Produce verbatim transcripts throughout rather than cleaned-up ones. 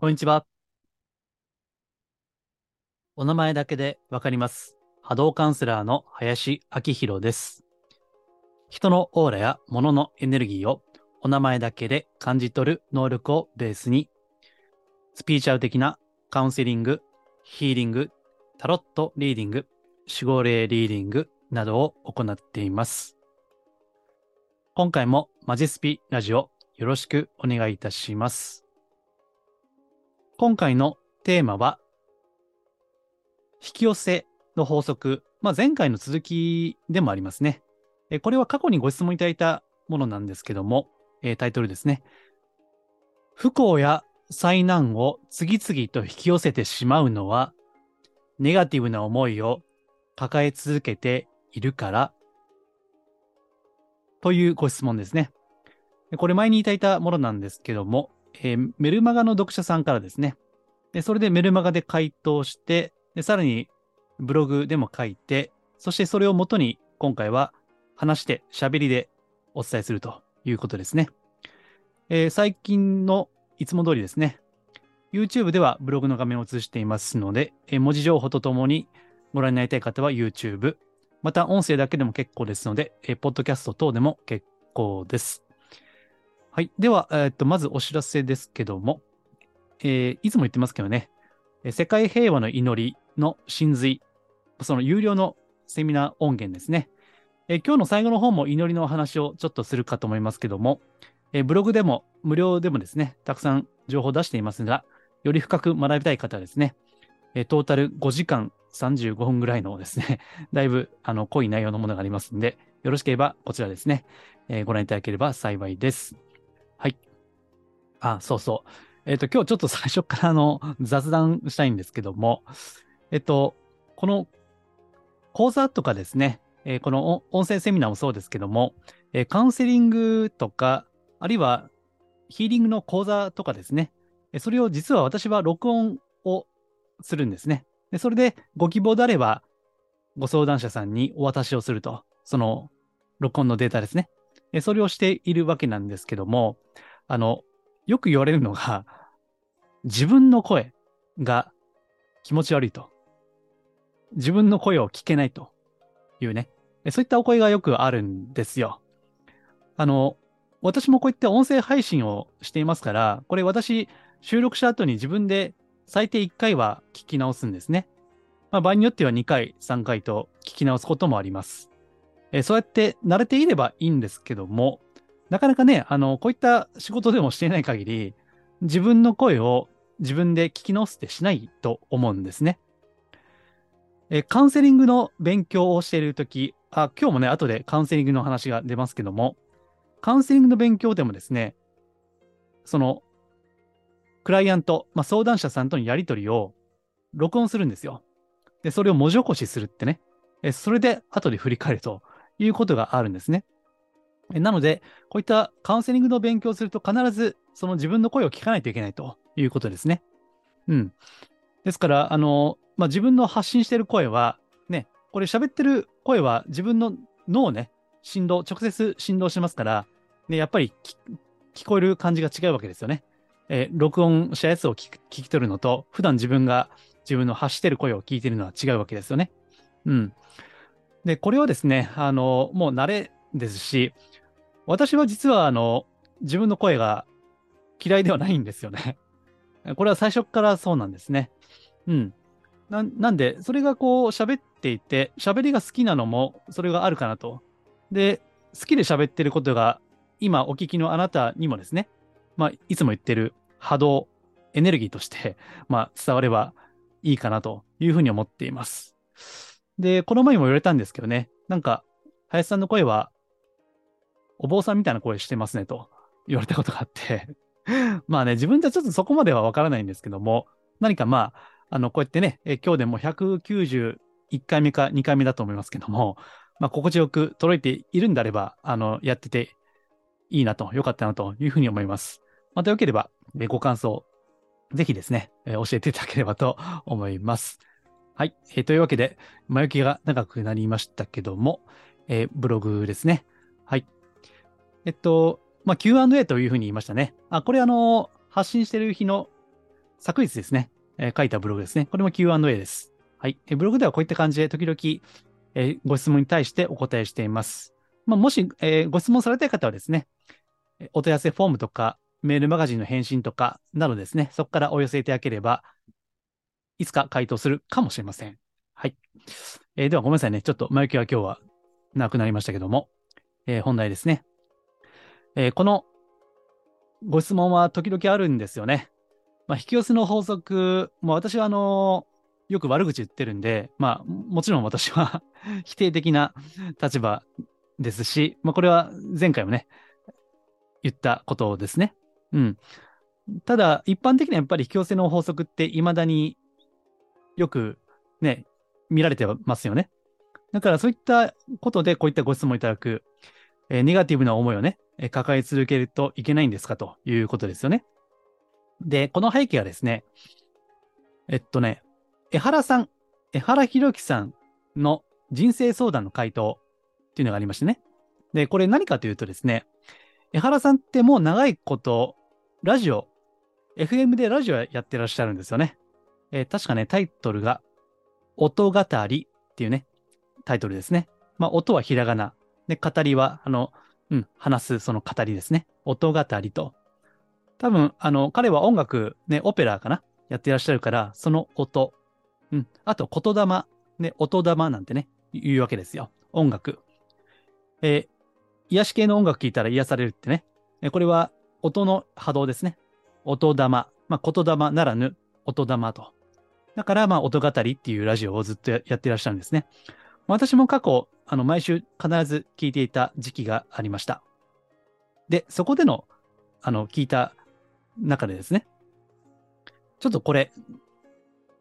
こんにちは。お名前だけでわかります。波動カウンセラーの林明宏です。人のオーラや物のエネルギーをお名前だけで感じ取る能力をベースに、スピーチャル的なカウンセリング、ヒーリング、タロットリーディング、守護霊リーディングなどを行っています。今回もマジスピラジオよろしくお願いいたします。今回のテーマは、引き寄せの法則。まあ、前回の続きでもありますね。これは過去にご質問いただいたものなんですけども、タイトルですね。不幸や災難を次々と引き寄せてしまうのは、ネガティブな思いを抱え続けているから、というご質問ですね。これ前にいただいたものなんですけども、えー、メルマガの読者さんからですね。で、それでメルマガで回答して、で、さらにブログでも書いて、そしてそれをもとに今回は話して、喋りでお伝えするということですね。えー、最近のいつも通りですね、YouTube ではブログの画面を映していますので、えー、文字情報とともにご覧になりたい方は YouTube、また音声だけでも結構ですので、えー、ポッドキャスト等でも結構です。はい。では、えー、っと、まずお知らせですけども、えー、いつも言ってますけどね、世界平和の祈りの神髄、その有料のセミナー音源ですね。えー、今日の最後の方も祈りのお話をちょっとするかと思いますけども、えー、ブログでも無料でもですね、たくさん情報を出していますが、より深く学びたい方はですね、えー、トータルごじかんさんじゅうごふんぐらいのですね、だいぶあの濃い内容のものがありますので、よろしければこちらですね、えー、ご覧いただければ幸いです。はい。あ、そうそう。えっと、今日ちょっと最初からあの雑談したいんですけども、えっと、この講座とかですね、えー、この音声セミナーもそうですけども、えー、カウンセリングとか、あるいはヒーリングの講座とかですね、それを実は私は録音をするんですね。で、それでご希望であれば、ご相談者さんにお渡しをすると、その録音のデータですね。それをしているわけなんですけども、あの、よく言われるのが、自分の声が気持ち悪いと。自分の声を聞けないというね。そういったお声がよくあるんですよ。あの、私もこういった音声配信をしていますから、これ私、収録した後に自分で最低いっかいは聞き直すんですね。まあ、場合によってはにかい、さんかいと聞き直すこともあります。えそうやって慣れていればいいんですけども、なかなかね、あの、こういった仕事でもしていない限り、自分の声を自分で聞き直すってしないと思うんですね。えカウンセリングの勉強をしているとき、あ、今日もね、後でカウンセリングの話が出ますけども、カウンセリングの勉強でもですね、その、クライアント、まあ、相談者さんとのやりとりを録音するんですよ。で、それを文字起こしするってね。えそれで後で振り返ると。いうことがあるんですね。なので、こういったカウンセリングの勉強をすると必ずその自分の声を聞かないといけないということですね。うん。ですから、あの、まあ、自分の発信している声は、ね、これ喋ってる声は自分の脳をね、振動、直接振動してますから、ね、やっぱり聞こえる感じが違うわけですよね。えー、録音したやつを 聞, 聞き取るのと、普段自分が自分の発してる声を聞いてるのは違うわけですよね。うん。で、これはですね、あの、もう慣れですし、私は実は、あの、自分の声が嫌いではないんですよね。これは最初からそうなんですね。うん。な, なんで、それがこう、喋っていて、喋りが好きなのも、それがあるかなと。で、好きで喋ってることが、今お聞きのあなたにもですね、まあ、いつも言ってる波動、エネルギーとして、まあ、伝わればいいかなというふうに思っています。で、この前も言われたんですけどね、なんか、林さんの声は、お坊さんみたいな声してますねと言われたことがあって、まあね、自分じゃちょっとそこまではわからないんですけども、何かまあ、あの、こうやってね、え今日でもひゃくきゅうじゅういっかいめかにかいめだと思いますけども、まあ、心地よく届いているんであれば、あの、やってていいなと、良かったなというふうに思います。また良ければ、えご感想、ぜひですね、え教えていただければと思います。はい、えー。というわけで、前置きが長くなりましたけども、えー、ブログですね。はい。えっと、まあ、キューアンドエー というふうに言いましたね。あ、これあのー、発信してる日の昨日ですね、えー、書いたブログですね。これも キューアンドエー です。はい、えー。ブログではこういった感じで時々、えー、ご質問に対してお答えしています。まあ、もし、えー、ご質問されたい方はですね、お問い合わせフォームとか、メールマガジンの返信とかなどですね、そこからお寄せいただければ、いつか回答するかもしれません。はい。えー、ではごめんなさいね。ちょっと前置きは今日はなくなりましたけども、えー、本題ですね。えー、このご質問は時々あるんですよね。まあ、引き寄せの法則、もう私はあのー、よく悪口言ってるんで、まあ、もちろん私は否定的な立場ですし、まあ、これは前回もね、言ったことですね。うん。ただ、一般的にはやっぱり引き寄せの法則って未だによくね、見られてますよね。だからそういったことでこういったご質問いただく、えー、ネガティブな思いをね、抱え続けるといけないんですかということですよね。で、この背景はですね、えっとね、江原さん、江原弘樹さんの人生相談の回答っていうのがありましてね。で、これ何かというとですね、江原さんってもう長いこと、ラジオ、エフエム でラジオやってらっしゃるんですよね。えー、確かね、タイトルが、音語りっていうね、タイトルですね。まあ、音はひらがな。で、語りは、あの、うん、話すその語りですね。音語りと。多分、あの、彼は音楽、ね、オペラかなやってらっしゃるから、その音。うん。あと、言霊。ね、音霊なんてね、言うわけですよ。音楽。えー、癒し系の音楽聴いたら癒されるってね。これは音の波動ですね。音玉。まあ、言霊ならぬ音玉と。だから、まあ、音語りっていうラジオをずっとやってらっしゃるんですね。私も過去、あの、毎週必ず聴いていた時期がありました。で、そこでの、あの、聴いた中でですね。ちょっとこれ、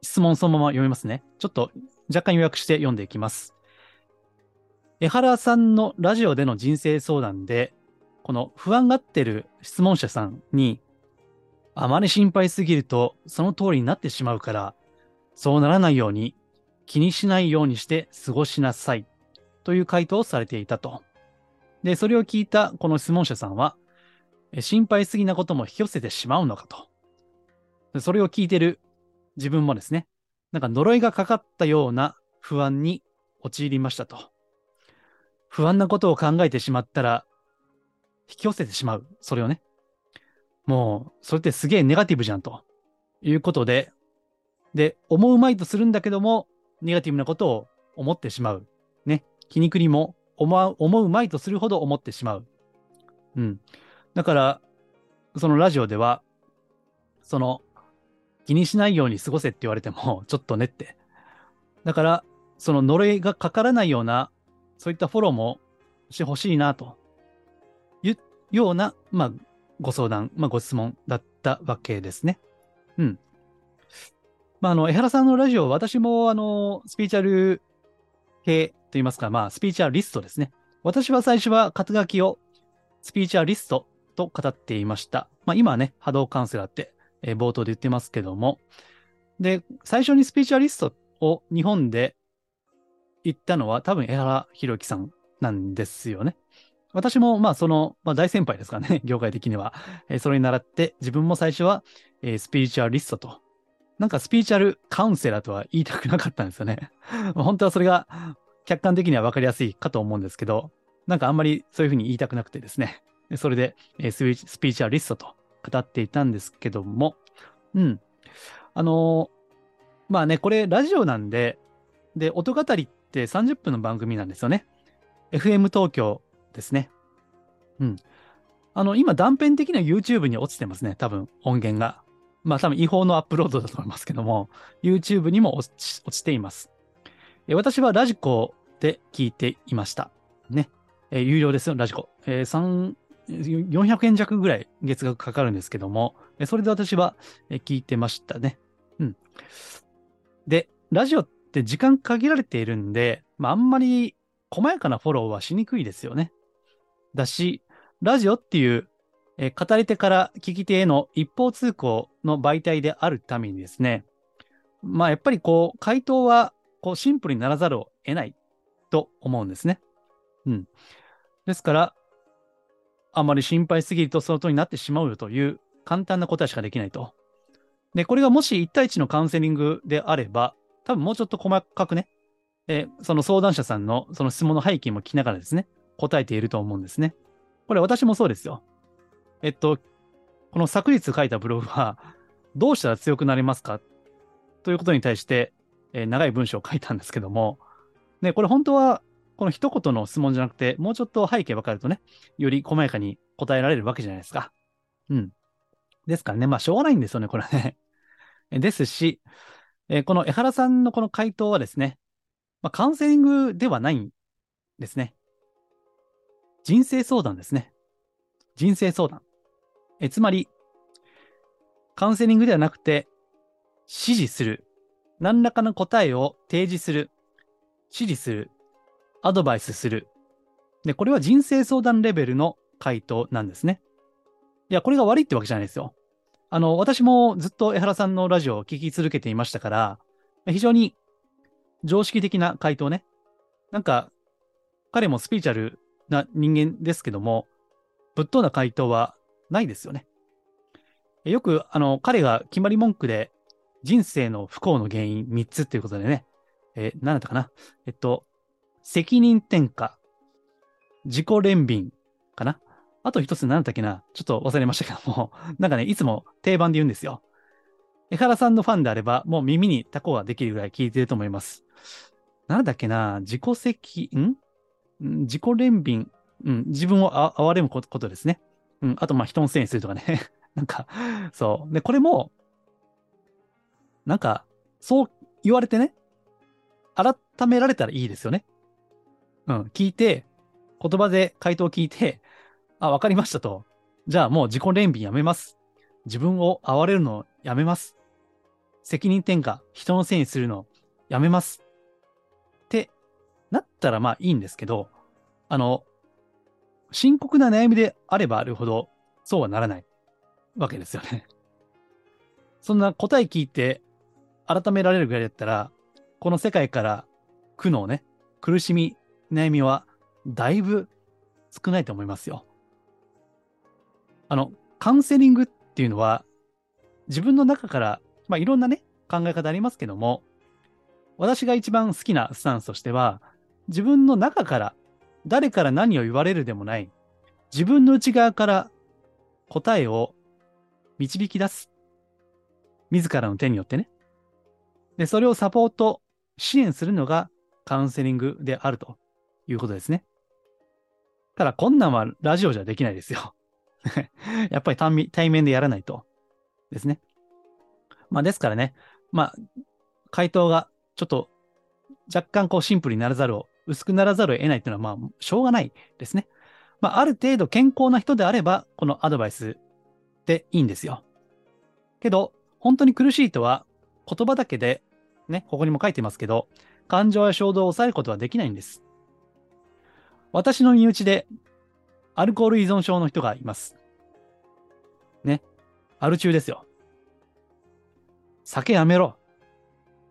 質問そのまま読みますね。ちょっと若干予約して読んでいきます。江原さんのラジオでの人生相談で、この不安がってる質問者さんに、あまり心配すぎるとその通りになってしまうから、そうならないように気にしないようにして過ごしなさいという回答をされていたと。で、それを聞いたこの質問者さんは、心配すぎなことも引き寄せてしまうのかと。それを聞いてる自分もですね、なんか呪いがかかったような不安に陥りましたと。不安なことを考えてしまったら、引き寄せてしまう。それをね。もう、それってすげえネガティブじゃんと。いうことで、で、思うまいとするんだけども、ネガティブなことを思ってしまう。ね。皮肉にも思う、思うまいとするほど思ってしまう。うん。だから、そのラジオでは、その、気にしないように過ごせって言われても、ちょっとねって。だから、その呪いがかからないような、そういったフォローもしてほしいなというような、まあ、ご相談、まあ、ご質問だったわけですね。うん。まあ、あの、江原さんのラジオ、私も、あの、スピーチャル系といいますか、まあ、スピーチャリストですね。私は最初は肩書きをスピーチャリストと語っていました。まあ、今はね、波動カウンセラーって、えー、冒頭で言ってますけども。で、最初にスピーチャリストを日本で言ったのは多分江原弘樹さんなんですよね。私もまあその、まあ、大先輩ですからね、業界的には。えー、それに習って自分も最初は、えー、スピーチュアリストと、なんかスピーチュアルカウンセラーとは言いたくなかったんですよね。本当はそれが客観的には分かりやすいかと思うんですけど、なんかあんまりそういうふうに言いたくなくてですね。それで、えー、スピーチ、スピーチュアリストと語っていたんですけども、うん。あのー、まあね、これラジオなんで、で、音語りってでさんじゅっぷんの番組なんですよね。エフエム 東京ですね。うん。あの、今断片的には YouTube に落ちてますね。多分音源が。まあ多分違法のアップロードだと思いますけども、YouTube にも落ち、落ちています。え、私はラジコで聞いていました。ね。え、有料ですよ、ラジコ。えー、さん、よんひゃくえん弱ぐらい月額かかるんですけども、それで私は聞いてましたね。うん。で、ラジオって、で、時間限られているんで、まあ、あんまり細やかなフォローはしにくいですよね。だし、ラジオっていう、えー、語り手から聞き手への一方通行の媒体であるためにですね、まあ、やっぱりこう、回答はこうシンプルにならざるを得ないと思うんですね。うん。ですから、あんまり心配すぎるとその通りになってしまうよという簡単な答えしかできないと。で、これがもしいち対いちのカウンセリングであれば、多分もうちょっと細かくね、えー、その相談者さんのその質問の背景も聞きながらですね、答えていると思うんですね。これ私もそうですよ。えっと、この昨日書いたブログは、どうしたら強くなれますかということに対して、えー、長い文章を書いたんですけども、ね、これ本当は、この一言の質問じゃなくて、もうちょっと背景分かるとね、より細やかに答えられるわけじゃないですか。うん。ですからね、まあ、しょうがないんですよね、これはね。ですし、えー、この江原さんのこの回答はですね、まあ、カウンセリングではないんですね。人生相談ですね。人生相談。え、つまり、カウンセリングではなくて、指示する。何らかの答えを提示する。指示する。アドバイスする。で、これは人生相談レベルの回答なんですね。いや、これが悪いってわけじゃないですよ。あの、私もずっと江原さんのラジオを聞き続けていましたから、非常に常識的な回答ね。なんか、彼もスピリチュアルな人間ですけども、ぶっ飛んだ回答はないですよね。よく、あの、彼が決まり文句で、人生の不幸の原因みっつっていうことでね、えー、何だったかな。えっと、責任転嫁、自己憐憫かな。あと一つ何だったっけな、ちょっと忘れましたけども、なんかね、いつも定番で言うんですよ。江原さんのファンであれば、もう耳にタコができるぐらい聞いてると思います。何だっけな、自己責、ん自己憐憫、うん、自分を憐れむことですね。うん、あと、まあ、人のせいにするとかね。なんか、そう。で、これも、なんか、そう言われてね、改められたらいいですよね。うん、聞いて、言葉で回答を聞いて、あ、わかりましたと。じゃあもう自己憐憫やめます。自分を憐れるのやめます。責任転嫁、人のせいにするのやめます。ってなったらまあいいんですけど、あの、深刻な悩みであればあるほど、そうはならないわけですよね。そんな答え聞いて、改められるぐらいだったら、この世界から苦悩ね、苦しみ、悩みはだいぶ少ないと思いますよ。あの、カウンセリングっていうのは自分の中から、まあ、いろんなね、考え方ありますけども、私が一番好きなスタンスとしては、自分の中から誰から何を言われるでもない、自分の内側から答えを導き出す。自らの手によってね。で、それをサポート、支援するのがカウンセリングであると。いうことですね。ただ、こんなんはラジオじゃできないですよ。やっぱり対面でやらないと。ですね。まあ、ですからね、まあ、回答がちょっと若干こうシンプルにならざるを、薄くならざるを得ないというのは、まあ、しょうがないですね。まあ、ある程度健康な人であれば、このアドバイスでいいんですよ。けど、本当に苦しいとは、言葉だけで、ね、ここにも書いてますけど、感情や衝動を抑えることはできないんです。私の身内でアルコール依存症の人がいます。ね。アル中ですよ。酒やめろ。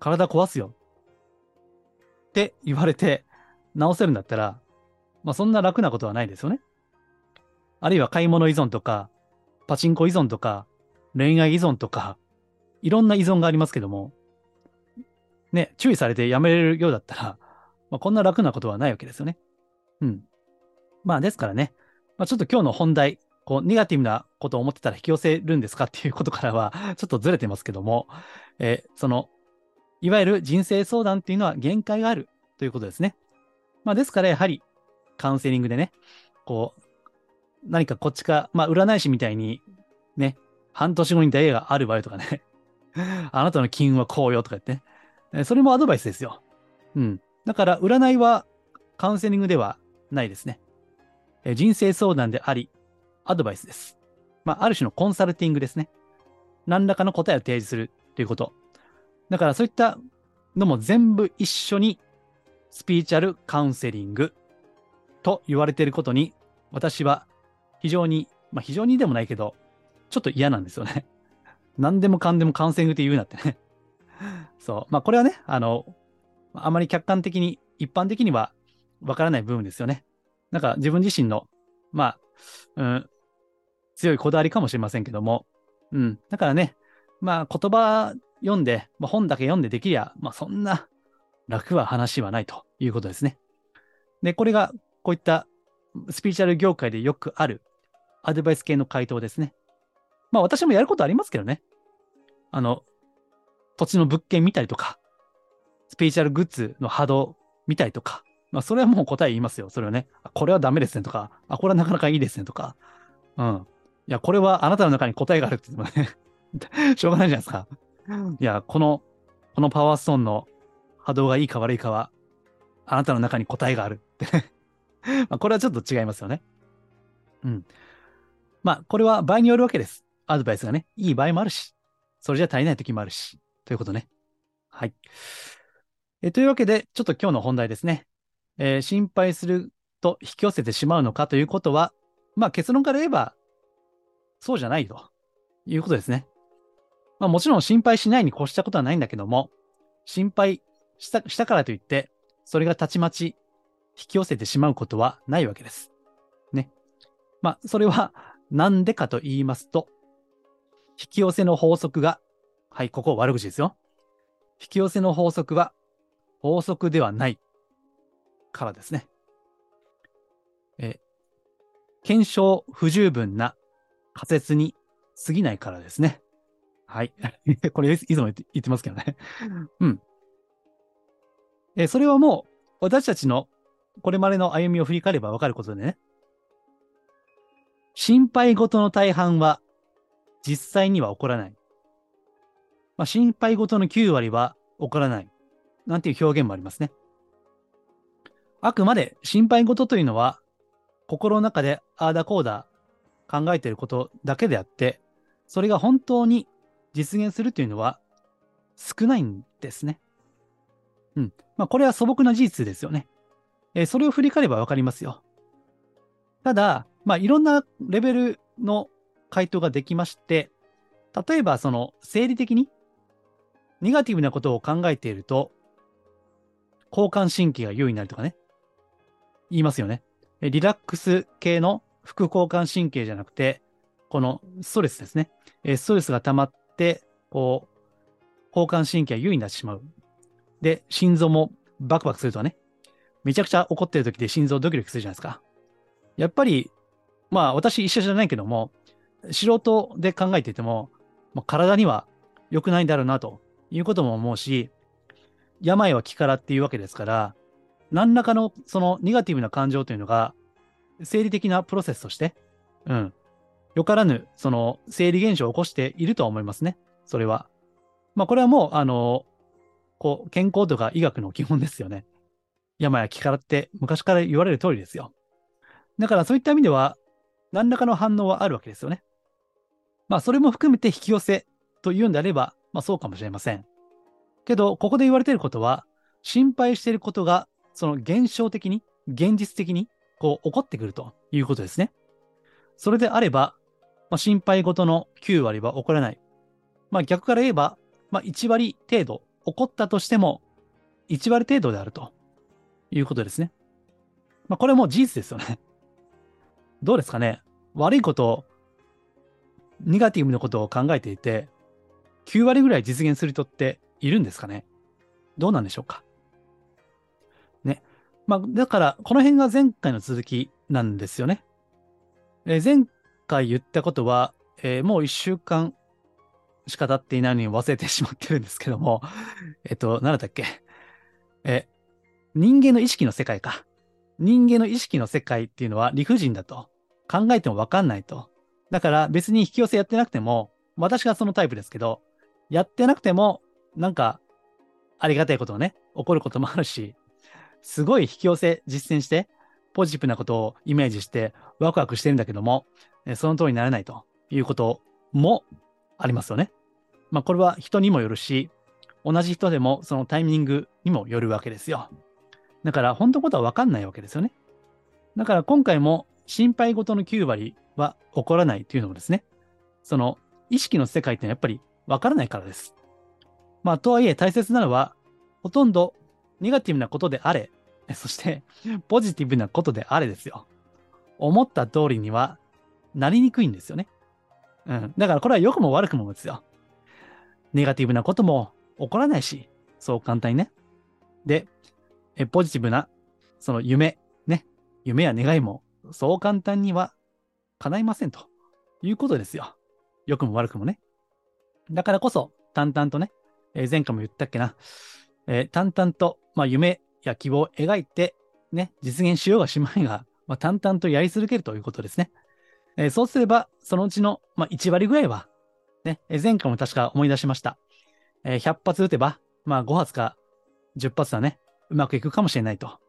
体壊すよ。って言われて治せるんだったら、まあそんな楽なことはないですよね。あるいは買い物依存とか、パチンコ依存とか、恋愛依存とか、いろんな依存がありますけども、ね、注意されてやめれるようだったら、まあ、こんな楽なことはないわけですよね。うん。まあですからね、まあ、ちょっと今日の本題、こう、ネガティブなことを思ってたら引き寄せるんですかっていうことからは、ちょっとずれてますけども、えー、その、いわゆる人生相談っていうのは限界があるということですね。まあですから、やはり、カウンセリングでね、こう、何かこっちか、まあ占い師みたいに、ね、半年後にダイヤがある場合とかね、あなたの金運はこうよとか言ってね、それもアドバイスですよ。うん。だから、占いはカウンセリングでは、ないですね。え、人生相談であり、アドバイスです。まあ、ある種のコンサルティングですね。何らかの答えを提示するということ。だからそういったのも全部一緒にスピリチュアルカウンセリングと言われていることに、私は非常に、まあ非常にでもないけど、ちょっと嫌なんですよね。何でもかんでもカウンセリングって言うなってね。そう。まあこれはね、あの、あまり客観的に、一般的にはわからない部分ですよね。なんか自分自身の、まあ、うん、強いこだわりかもしれませんけども、うん、だからね、まあ言葉読んで、まあ、本だけ読んでできりゃ、まあそんな楽は話はないということですね。で、これがこういったスピリチュアル業界でよくあるアドバイス系の回答ですね。まあ私もやることありますけどね。あの、土地の物件見たりとか、スピリチュアルグッズの波動見たりとか、まあそれはもう答え言いますよ。それはね、これはダメですねとか、あ、これはなかなかいいですねとか、うん。いや、これはあなたの中に答えがあるって言ってもね、しょうがないじゃないですか。いや、この、このパワーストーンの波動がいいか悪いかは、あなたの中に答えがあるって。これはちょっと違いますよね。うん。まあ、これは場合によるわけです。アドバイスがね、いい場合もあるし、それじゃ足りない時もあるし、ということね。はい。えというわけで、ちょっと今日の本題ですね。えー、心配すると引き寄せてしまうのかということは、まあ結論から言えば、そうじゃないということですね。まあもちろん心配しないに越したことはないんだけども、心配した、したからといって、それがたちまち引き寄せてしまうことはないわけです。ね。まあそれはなんでかと言いますと、引き寄せの法則が、はい、ここ悪口ですよ。引き寄せの法則は法則ではないからですね。え、検証不十分な仮説に過ぎないからですね。はい。これいつも言って、言ってますけどね。うん。え、それはもう私たちのこれまでの歩みを振り返ればわかることでね。心配事の大半は実際には起こらない。まあ、心配事のきゅう割は起こらない。なんていう表現もありますね。あくまで心配事というのは心の中でああだこうだ考えていることだけであって、それが本当に実現するというのは少ないんですね。うん。まあ、これは素朴な事実ですよね。えー、それを振り返ればわかりますよ。ただ、まあ、いろんなレベルの回答ができまして、例えばその生理的にネガティブなことを考えていると交感神経が優位になるとかね、言いますよね。リラックス系の副交感神経じゃなくて、このストレスですね。ストレスが溜まってこう交感神経が優位になってしまう。で、心臓もバクバクするとかね、めちゃくちゃ怒ってる時で心臓ドキドキするじゃないですか。やっぱりまあ私一緒じゃないけども、素人で考えていても体には良くないんだろうなということも思うし、病は気からっていうわけですから、何らかのそのネガティブな感情というのが、生理的なプロセスとして、うん、よからぬその生理現象を起こしているとは思いますね。それは。まあこれはもう、あの、こう、健康とか医学の基本ですよね。病は気からって昔から言われる通りですよ。だからそういった意味では、何らかの反応はあるわけですよね。まあそれも含めて引き寄せというんであれば、まあそうかもしれません。けど、ここで言われていることは、心配していることが、その現象的に、現実的に、こう起こってくるということですね。それであれば、まあ、心配事のきゅう割は起こらない。まあ逆から言えば、まあいち割程度起こったとしても、いち割程度であるということですね。まあこれも事実ですよね。どうですかね。悪いことを、ネガティブなことを考えていて、きゅう割ぐらい実現する人っているんですかね。どうなんでしょうか。ね。まあ、だから、この辺が前回の続きなんですよね。えー、前回言ったことは、えー、もういっしゅうかんしか経っていないのに忘れてしまってるんですけども、えっと、何だったっけ。えー、人間の意識の世界か。人間の意識の世界っていうのは理不尽だと。考えてもわかんないと。だから別に引き寄せやってなくても、私がそのタイプですけど、やってなくても、なんか、ありがたいことをね、起こることもあるし、すごい引き寄せ実践して、ポジティブなことをイメージして、ワクワクしてるんだけども、その通りにならないということもありますよね。まあこれは人にもよるし、同じ人でもそのタイミングにもよるわけですよ。だから本当のことはわかんないわけですよね。だから今回も心配事のきゅう割は起こらないというのもですね、その意識の世界ってのはやっぱりわからないからです。まあとはいえ大切なのは、ほとんどネガティブなことであれ、そしてポジティブなことであれですよ。思った通りにはなりにくいんですよね。うん。だからこれは良くも悪くもですよ。ネガティブなことも起こらないし、そう簡単にね。で、えポジティブな、その夢、ね、夢や願いも、そう簡単には叶いませんということですよ。良くも悪くもね。だからこそ、淡々とね、えー、前回も言ったっけな、えー、淡々と、まあ、夢や希望を描いて、ね、実現しようがしまいが、まあ、淡々とやり続けるということですね。えー、そうすれば、そのうちの、まあ、いちわりぐらいは、ね、前回も確か思い出しました。えー、ひゃっぱつ撃てば、まあ、ごはつかじゅっぱつはね、うまくいくかもしれないと。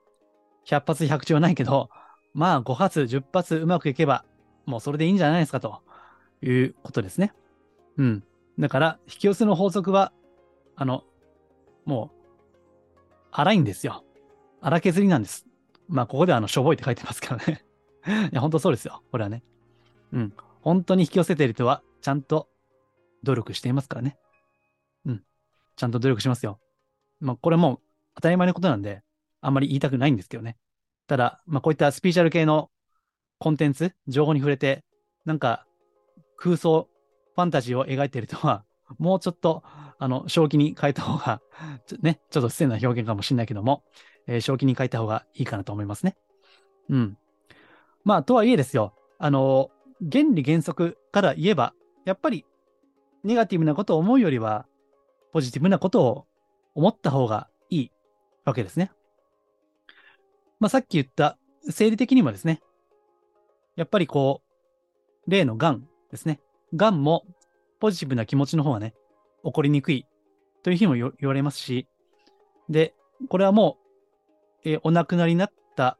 ひゃっぱつひゃくちゅうはないけど、まあ、ごはつじゅっぱつうまくいけば、もうそれでいいんじゃないですかということですね。うん。だから、引き寄せの法則は、あの、もう、荒いんですよ。荒削りなんです。まあ、ここではあの、しょぼいって書いてますからね。いや、本当そうですよ。これはね。うん。本当に引き寄せている人は、ちゃんと努力していますからね。うん。ちゃんと努力しますよ。まあ、これもう当たり前のことなんで、あんまり言いたくないんですけどね。ただ、まあ、こういったスピーチャル系のコンテンツ、情報に触れて、なんか、空想、ファンタジーを描いているとは、もうちょっと、あの、正気に変えた方が、ね、ちょっと失礼な表現かもしれないけども、えー、正気に変えた方がいいかなと思いますね。うん。まあ、とはいえですよ、あのー、原理原則から言えば、やっぱり、ネガティブなことを思うよりは、ポジティブなことを思った方がいいわけですね。まあ、さっき言った、生理的にもですね、やっぱりこう、例のがんですね。がんもポジティブな気持ちの方はね、起こりにくいという日も言われますし、で、これはもう、えー、お亡くなりになった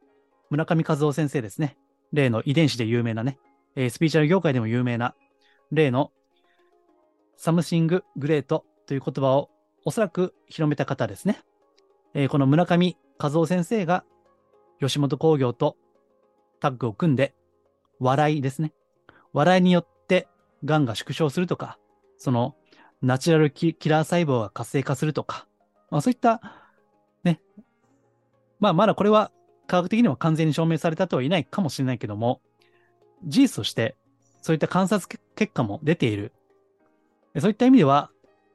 村上和夫先生ですね。例の遺伝子で有名なね、えー、スピーチャル業界でも有名な、例のサムシンググレートという言葉をおそらく広めた方ですね。えー、この村上和夫先生が吉本興業とタッグを組んで、笑いですね。笑いによって、がんが縮小するとか、そのナチュラルキラー細胞が活性化するとか、まあ、そういった、ね、まあまだこれは科学的には完全に証明されたとは言えないかもしれないけども、事実としてそういった観察結果も出ている。そういった意味では、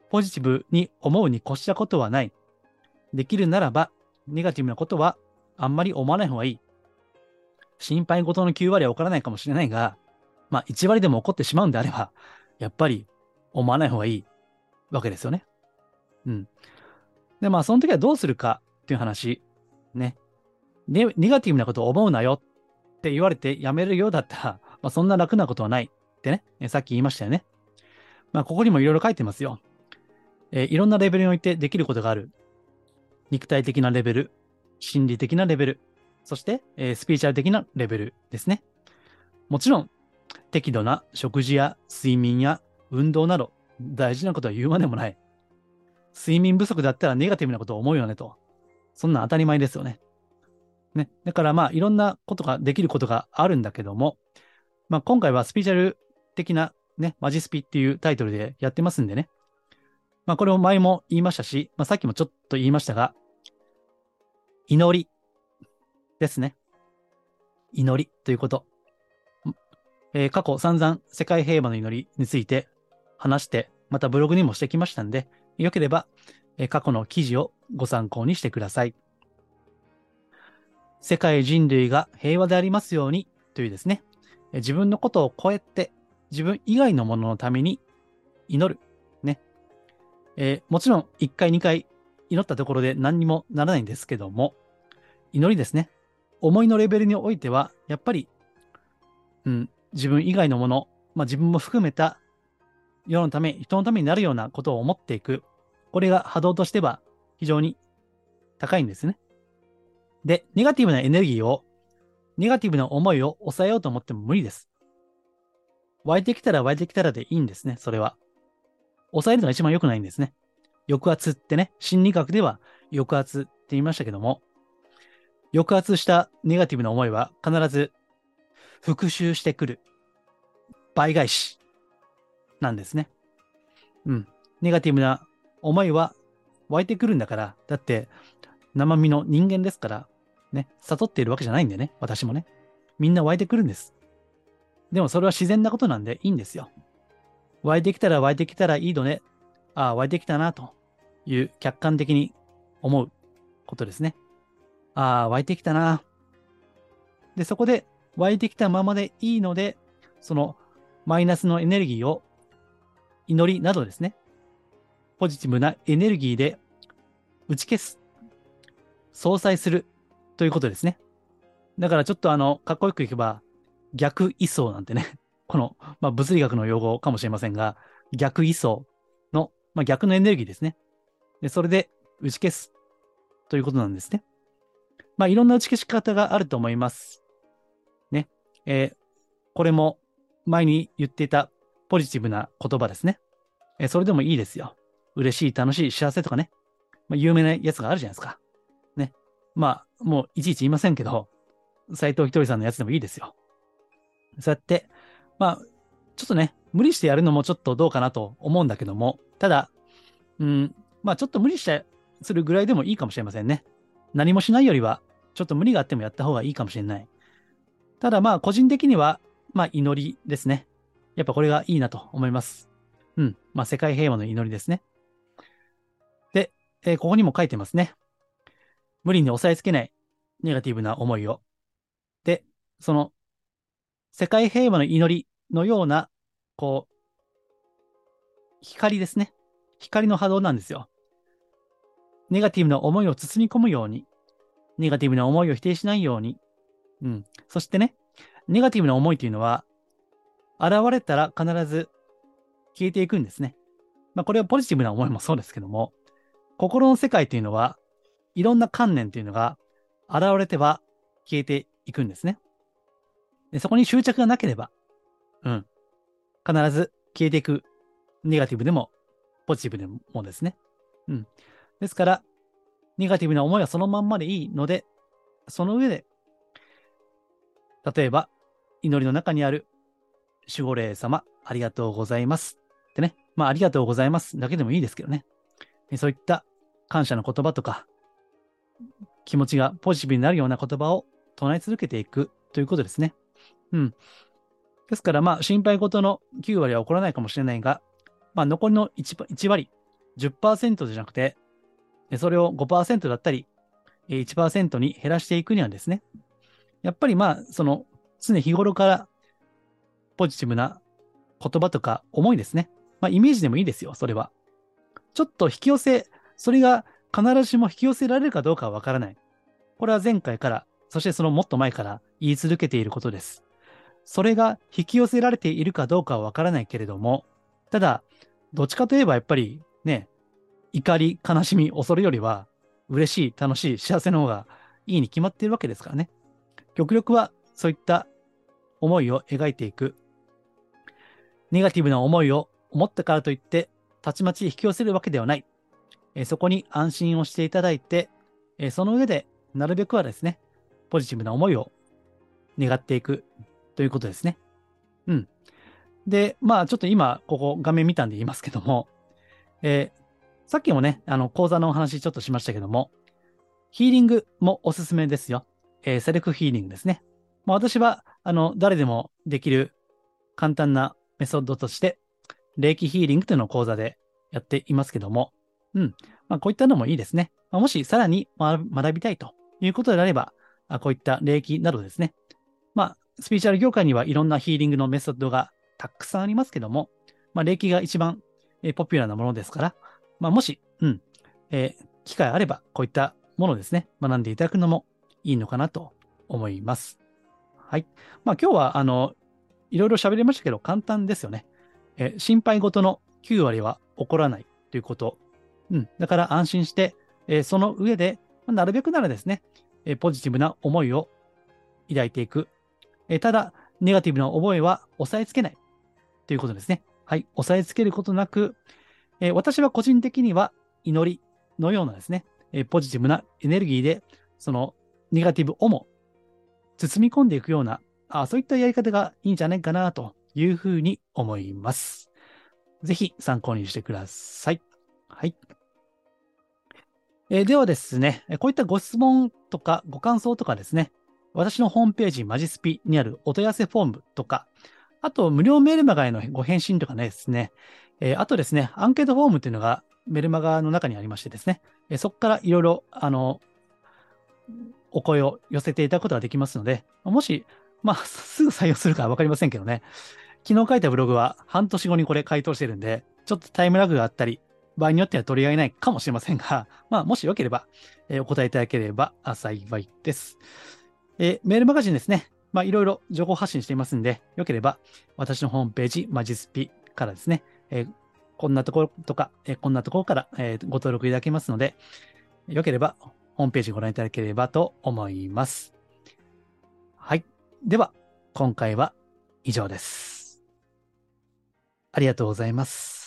ポジティブに思うに越したことはない。できるならば、ネガティブなことはあんまり思わない方がいい。心配事のきゅうわりは起こらないかもしれないが、まあ、いちわりでも起こってしまうんであれば、やっぱり思わない方がいいわけですよね。うん。で、まあ、その時はどうするかっていう話、ね。ネガティブなことを思うなよって言われてやめるようだったら、まあ、そんな楽なことはないってね、えさっき言いましたよね。まあ、ここにもいろいろ書いてますよ。えー、いろんなレベルにおいてできることがある。肉体的なレベル、心理的なレベル、そして、えー、スピーチャル的なレベルですね。もちろん、適度な食事や睡眠や運動など大事なことは言うまでもない。睡眠不足だったらネガティブなことを思うよねと。そんな当たり前ですよね。ね。だからまあいろんなことができることがあるんだけども、まあ今回はスピーチャル的なね、マジスピっていうタイトルでやってますんでね。まあこれを前も言いましたし、まあさっきもちょっと言いましたが、祈りですね。祈りということ。えー、過去散々世界平和の祈りについて話して、またブログにもしてきましたんで、よければ、えー、過去の記事をご参考にしてください。世界人類が平和でありますようにというですね、えー、自分のことを超えて自分以外のもののために祈る。ね。えー、もちろんいっかいにかい祈ったところで何にもならないんですけども、祈りですね。思いのレベルにおいては、やっぱり、うん、自分以外のもの、まあ、自分も含めた世のため、人のためになるようなことを思っていく。これが波動としては非常に高いんですね。で、ネガティブなエネルギーを、ネガティブな思いを抑えようと思っても無理です。湧いてきたら湧いてきたらでいいんですね、それは。抑えるのが一番良くないんですね。抑圧ってね、心理学では抑圧って言いましたけども、抑圧したネガティブな思いは必ず復讐してくる。倍返し。なんですね。うん。ネガティブな思いは湧いてくるんだから、だって生身の人間ですから、ね、悟っているわけじゃないんでね、私もね。みんな湧いてくるんです。でもそれは自然なことなんでいいんですよ。湧いてきたら湧いてきたらいいのね。ああ、湧いてきたなという客観的に思うことですね。ああ、湧いてきたな。で、そこで湧いてきたままでいいので、そのマイナスのエネルギーを祈りなどですね、ポジティブなエネルギーで打ち消す、相殺するということですね。だからちょっとあの、かっこよくいけば、逆位相なんてね、この、まあ、物理学の用語かもしれませんが、逆位相の、まあ、逆のエネルギーですね。で、それで打ち消すということなんですね。まあ、いろんな打ち消し方があると思います。ね。えー、これも前に言っていたポジティブな言葉ですね。えー、それでもいいですよ。嬉しい、楽しい、幸せとかね。まあ、有名なやつがあるじゃないですか。ね。まあ、もういちいち言いませんけど、斉藤ひとりさんのやつでもいいですよ。そうやって、まあ、ちょっとね、無理してやるのもちょっとどうかなと思うんだけども、ただ、うん、まあちょっと無理してするぐらいでもいいかもしれませんね。何もしないよりは、ちょっと無理があってもやった方がいいかもしれない。ただまあ個人的には、まあ祈りですね。やっぱこれがいいなと思います。うん。まあ世界平和の祈りですね。で、えー、ここにも書いてますね。無理に抑えつけないネガティブな思いを。で、その世界平和の祈りのような、こう、光ですね。光の波動なんですよ。ネガティブな思いを包み込むように、ネガティブな思いを否定しないように、うん。そしてね、ネガティブな思いというのは、現れたら必ず消えていくんですね。まあ、これはポジティブな思いもそうですけども、心の世界というのは、いろんな観念というのが現れては消えていくんですね。で、そこに執着がなければ、うん。必ず消えていく。ネガティブでも、ポジティブでもですね。うん。ですから、ネガティブな思いはそのまんまでいいので、その上で、例えば、祈りの中にある、守護霊様、ありがとうございます。ってね。まあ、ありがとうございますだけでもいいですけどね。そういった感謝の言葉とか、気持ちがポジティブになるような言葉を唱え続けていくということですね。うん。ですから、まあ、心配事のきゅう割は起こらないかもしれないが、まあ、残りの 1, 1割、じゅっパーセント じゃなくて、それを ごパーセント だったり、いちパーセント に減らしていくにはですね、やっぱりまあ、その、常日頃からポジティブな言葉とか思いですね。まあ、イメージでもいいですよ、それは。ちょっと引き寄せ、それが必ずしも引き寄せられるかどうかはわからない。これは前回から、そしてそのもっと前から言い続けていることです。それが引き寄せられているかどうかはわからないけれども、ただ、どっちかといえばやっぱりね、怒り、悲しみ、恐れよりは、嬉しい、楽しい、幸せの方がいいに決まっているわけですからね。極力はそういった思いを描いていく。ネガティブな思いを思ったからといって、たちまち引き寄せるわけではない。え、そこに安心をしていただいて、え、その上で、なるべくはですね、ポジティブな思いを願っていくということですね。うん。で、まあちょっと今、ここ画面見たんで言いますけども、えー、さっきもね、あの講座のお話ちょっとしましたけども、ヒーリングもおすすめですよ。えー、セルフヒーリングですね。まあ、私は、あの、誰でもできる簡単なメソッドとして、霊気ヒーリングというのを講座でやっていますけども、うん。まあ、こういったのもいいですね。まあ、もしさらに学びたいということであれば、こういった霊気などですね。まあ、スピリチュアル業界にはいろんなヒーリングのメソッドがたくさんありますけども、まあ、霊気が一番、えー、ポピュラーなものですから、まあ、もし、うん、えー、機会あれば、こういったものですね、学んでいただくのもいいのかなと思います。はい。まあ、今日は、あの、いろいろ喋りましたけど、簡単ですよね。えー、心配事のきゅう割は起こらないということ。うん。だから安心して、えー、その上で、まあ、なるべくならですね、ポジティブな思いを抱いていく。ただ、ネガティブな思いは抑えつけないということですね。はい。抑えつけることなく、私は個人的には祈りのようなですね、ポジティブなエネルギーで、そのネガティブをも包み込んでいくような、あ、そういったやり方がいいんじゃないかなというふうに思います。ぜひ参考にしてください。はい。えではですね、こういったご質問とかご感想とかですね、私のホームページマジスピにあるお問い合わせフォームとか、あと無料メールマガへのご返信とかねですね、えー、あとですね、アンケートフォームというのがメルマガの中にありましてですね、えー、そこからいろいろあのお声を寄せていただくことができますので、もし、まあ、すぐ採用するかは分かりませんけどね、昨日書いたブログは半年後にこれ回答してるんで、ちょっとタイムラグがあったり、場合によっては取り合えないかもしれませんが、まあ、もしよければ、えー、お答えいただければ幸いです。えー、メールマガジンですね、まあ、いろいろ情報発信していますんで、よければ私のホームページ、マジスピからですね、えー、こんなところとか、えー、こんなところから、えー、ご登録いただけますので、よければホームページご覧いただければと思います。はい。では、今回は以上です。ありがとうございます。